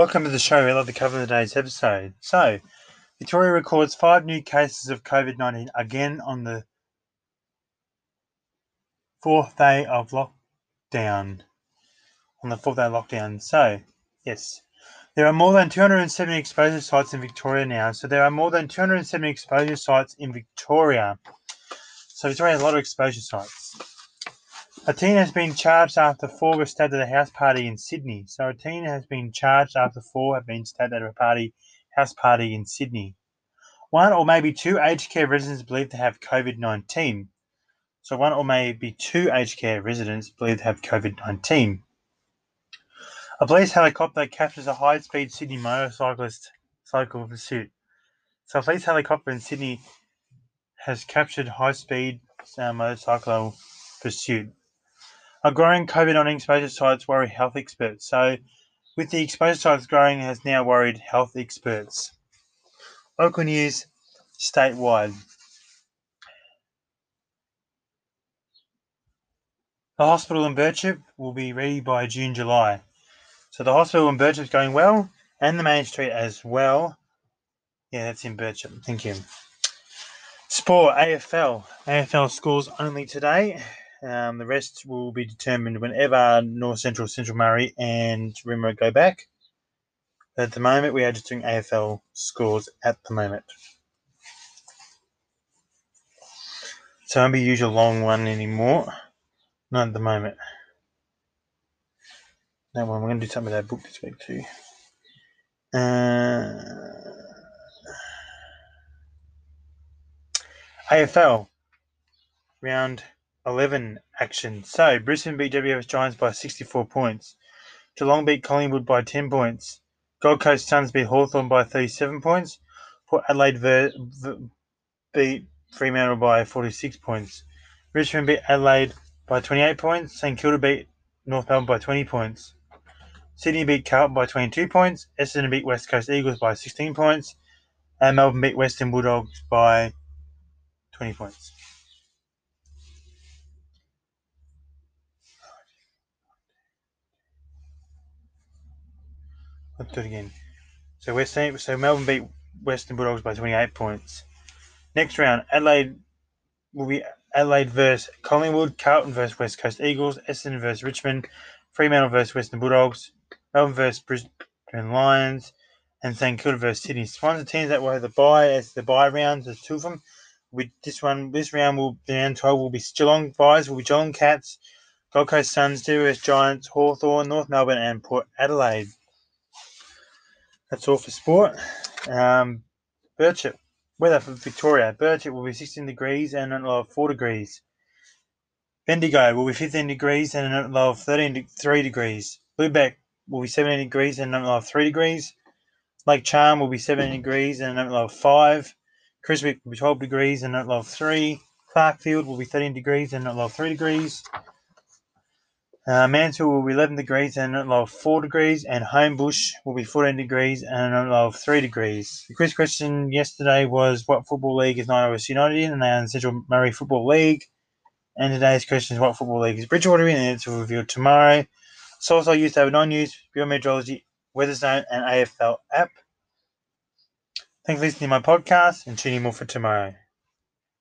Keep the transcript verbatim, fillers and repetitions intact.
Welcome to the show. We love to cover today's episode. So, Victoria records five new cases of COVID nineteen again on the fourth day of lockdown. On the fourth day of lockdown. So, yes, there are more than two hundred seventy exposure sites in Victoria now. So there are more than two hundred seventy exposure sites in Victoria. So Victoria has a lot of exposure sites. A teen has been charged after four were stabbed at a house party in Sydney. So a teen has been charged after four have been stabbed at a party, house party in Sydney. One or maybe two aged care residents believed to have COVID nineteen. So one or maybe two aged care residents believed to have COVID nineteen. A police helicopter captures a high-speed Sydney motorcyclist cycle pursuit. So a police helicopter in Sydney has captured high-speed uh, motorcycle pursuit. A growing COVID nineteen exposure sites worry health experts. So, with the exposure sites growing, it has now worried health experts. Local news, statewide. The hospital in Birchip will be ready by June, July. So the hospital in Birchip is going well, and the Main Street as well. Yeah, that's in Birchip. Thank you. Sport, A F L. A F L schools only today. Um, the rest will be determined whenever North Central, Central Murray and Rimmer go back. But at the moment, we are just doing A F L scores at the moment. So it won't be your usual long one anymore. Not at the moment. That one, we're going to do something with that book this week too. Uh, A F L. Round eleven action. So, Brisbane beat G W S Giants by sixty-four points. Geelong beat Collingwood by ten points. Gold Coast Suns beat Hawthorn by thirty-seven points. Port Adelaide ver- v- beat Fremantle by forty-six points. Richmond beat Adelaide by twenty-eight points. St Kilda beat North Melbourne by twenty points. Sydney beat Carlton by twenty-two points. Essendon beat West Coast Eagles by sixteen points. And Melbourne beat Western Bulldogs by twenty points. Let's do it again. So West, so Melbourne beat Western Bulldogs by twenty-eight points. Next round, Adelaide will be Adelaide versus Collingwood, Carlton versus West Coast Eagles, Essendon versus Richmond, Fremantle versus Western Bulldogs, Melbourne versus Brisbane Lions, and St Kilda versus Sydney. So one of the teams that will have the bye as the bye rounds. There's two of them. With this one, this round will the round twelve will be Geelong buys will be Geelong Cats, Gold Coast Suns, G W S Giants, Hawthorn, North Melbourne, and Port Adelaide. That's all for sport. Um, Birchip, weather for Victoria. Birchip will be sixteen degrees and a low of four degrees. Bendigo will be fifteen degrees and a low of thirteen, three degrees. Lubeck will be seventeen degrees and a low of three degrees. Lake Charm will be seventeen degrees and a low of five. Creswick will be twelve degrees and a low of three. Clarkfield will be thirteen degrees and a low of three degrees. Uh, Mantle will be eleven degrees and a low of four degrees, and Homebush will be fourteen degrees and a low of three degrees. The quiz question yesterday was what football league is North West United in, and they are in the Central Murray Football League. And today's question is what football league is Bridgewater in, and it's revealed tomorrow. Source I used over non-use, Bureau of Meteorology, Weatherzone, and A F L app. Thanks for listening to my podcast, and tune in more for tomorrow.